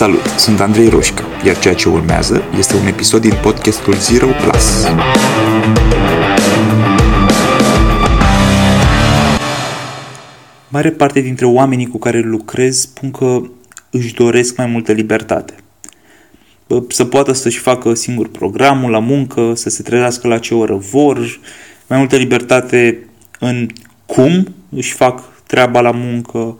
Salut, sunt Andrei Roșca, iar ceea ce urmează este un episod din podcastul Zero Plus. Mare parte dintre oamenii cu care lucrez spun că își doresc mai multă libertate. Să poată să-și facă singur programul la muncă, să se trezească la ce oră vor, mai multă libertate în cum își fac treaba la muncă,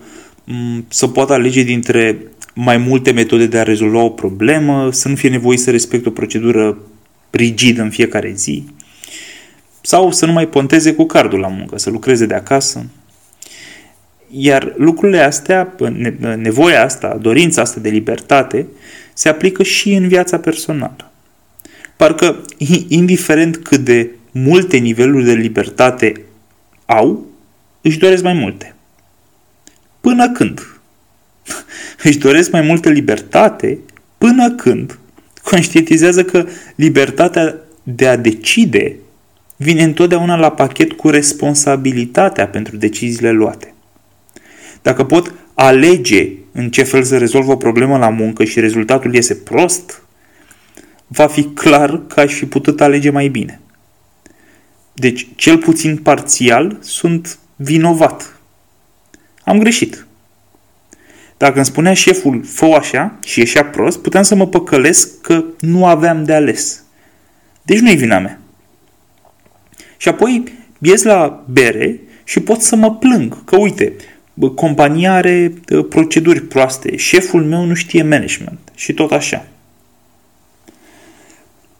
să poată alege dintre mai multe metode de a rezolva o problemă, să nu fie nevoie să respecte o procedură rigidă în fiecare zi, sau să nu mai ponteze cu cardul la muncă, să lucreze de acasă. Iar lucrurile astea, nevoia asta, dorința asta de libertate, se aplică și în viața personală. Parcă, indiferent cât de multe niveluri de libertate au, își doresc mai multe. Până când? Își doresc mai multă libertate până când conștientizează că libertatea de a decide vine întotdeauna la pachet cu responsabilitatea pentru deciziile luate. Dacă pot alege în ce fel să rezolv o problemă la muncă și rezultatul iese prost, va fi clar că aș fi putut alege mai bine. Deci, cel puțin parțial, sunt vinovat. Am greșit. Dacă îmi spunea șeful, fă așa și ieșea prost, puteam să mă păcălesc că nu aveam de ales. Deci nu-i vina mea. Și apoi ies la bere și pot să mă plâng că, uite, compania are proceduri proaste, șeful meu nu știe management și tot așa.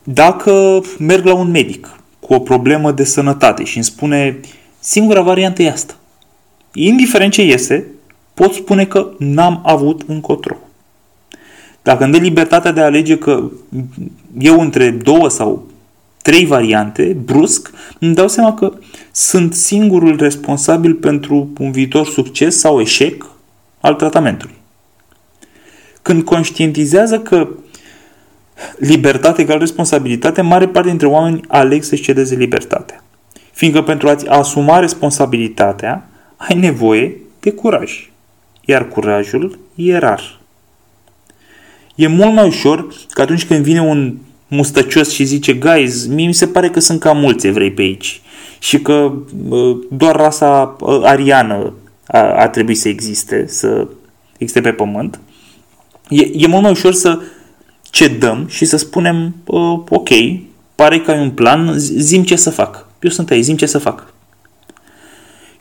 Dacă merg la un medic cu o problemă de sănătate și îmi spune singura variantă e asta, indiferent ce iese, pot spune că n-am avut încotro. Dacă îmi dă libertatea de a alege că eu între 2 sau 3 variante, brusc, îmi dau seama că sunt singurul responsabil pentru un viitor succes sau eșec al tratamentului. Când conștientizează că libertate egal responsabilitate, mare parte dintre oameni aleg să-și cedeze libertatea. Fiindcă pentru a-ți asuma responsabilitatea, ai nevoie de curaj. Iar curajul e rar. E mult mai ușor că atunci când vine un mustăcios și zice, guys, mie mi se pare că sunt cam mulți evrei pe aici și că doar rasa ariană a trebuit să existe pe pământ. E mult mai ușor să cedăm și să spunem, ok, pare că ai un plan, zi-mi ce să fac. Eu sunt aici, zi-mi ce să fac.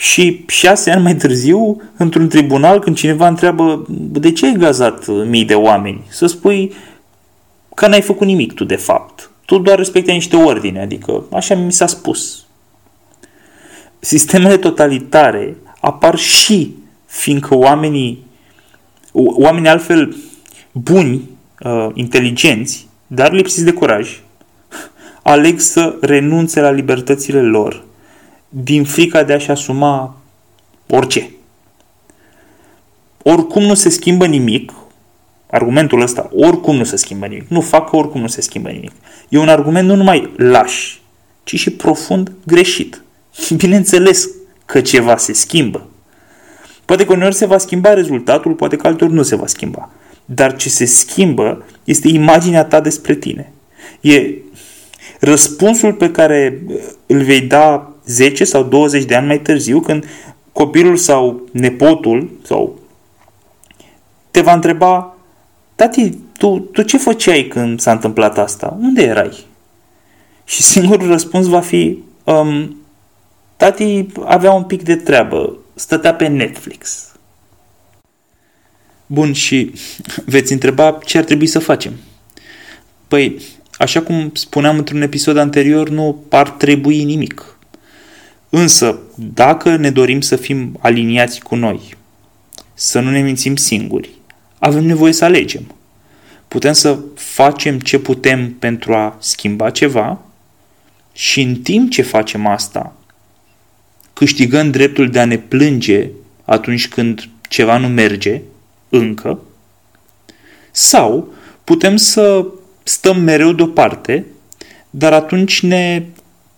Și 6 ani mai târziu, într-un tribunal, când cineva întreabă, de ce ai gazat mii de oameni? Să spui că n-ai făcut nimic tu, de fapt. Tu doar respectai niște ordine, adică așa mi s-a spus. Sistemele totalitare apar și fiindcă oamenii altfel buni, inteligenți, dar lipsiți de curaj, aleg să renunțe la libertățile lor din frica de a-și asuma orice. Oricum nu se schimbă nimic. Argumentul ăsta, oricum nu se schimbă nimic. Nu fac că oricum nu se schimbă nimic. E un argument nu numai laș, ci și profund greșit. Bineînțeles că ceva se schimbă. Poate că uneori se va schimba rezultatul, poate că alteori nu se va schimba. Dar ce se schimbă este imaginea ta despre tine. E răspunsul pe care îl vei da 10 sau 20 de ani mai târziu, când copilul sau nepotul sau te va întreba, tati, tu ce făceai când s-a întâmplat asta? Unde erai? Și singurul răspuns va fi, tati avea un pic de treabă, stătea pe Netflix. Bun, și veți întreba ce ar trebui să facem. Păi, așa cum spuneam într-un episod anterior, nu ar trebui nimic. Însă, dacă ne dorim să fim aliniați cu noi, să nu ne mințim singuri, avem nevoie să alegem. Putem să facem ce putem pentru a schimba ceva și în timp ce facem asta, câștigăm dreptul de a ne plânge atunci când ceva nu merge încă, sau putem să stăm mereu deoparte, dar atunci ne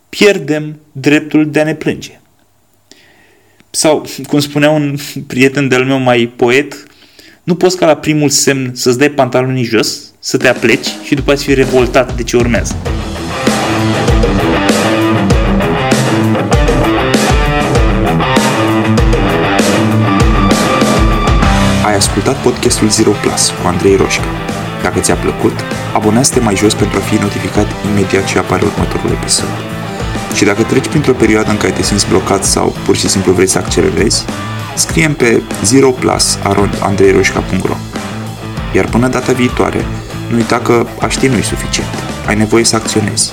pierdem dreptul de a ne plânge. Sau, cum spunea un prieten de-al meu mai poet, Nu poți ca la primul semn să-ți dai pantalonii jos, să te apleci și după aceea să fii revoltat de ce urmează. Ai ascultat podcastul Zero Plus cu Andrei Roșca. Dacă ți-a plăcut, abonează-te mai jos pentru a fi notificat imediat ce apare următorul episod. Și dacă treci printr-o perioadă în care te simți blocat sau pur și simplu vrei să accelerezi, scrie-mi pe zeroplus@andreiroșca.ro. Iar până data viitoare, nu uita că a ști nu-i suficient. Ai nevoie să acționezi.